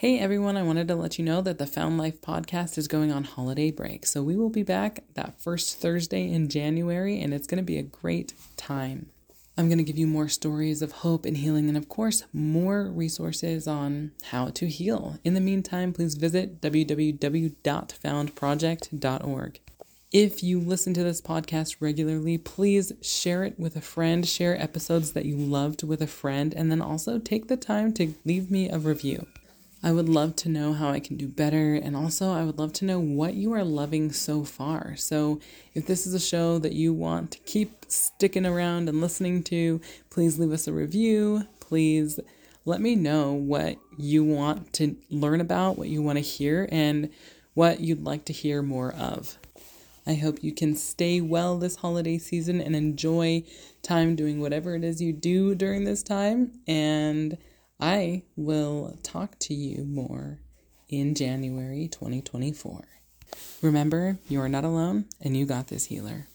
Hey everyone, I wanted to let you know that the Found Life podcast is going on holiday break. So we will be back that first Thursday in January, and it's going to be a great time. I'm going to give you more stories of hope and healing, and of course, more resources on how to heal. In the meantime, please visit www.foundproject.org. If you listen to this podcast regularly, please share it with a friend, share episodes that you loved with a friend, and then also take the time to leave me a review. I would love to know how I can do better, and also I would love to know what you are loving so far. So if this is a show that you want to keep sticking around and listening to, please leave us a review. Please let me know what you want to learn about, what you want to hear, and what you'd like to hear more of. I hope you can stay well this holiday season and enjoy time doing whatever it is you do during this time, and I will talk to you more in January 2024. Remember, you are not alone, and you got this, healer.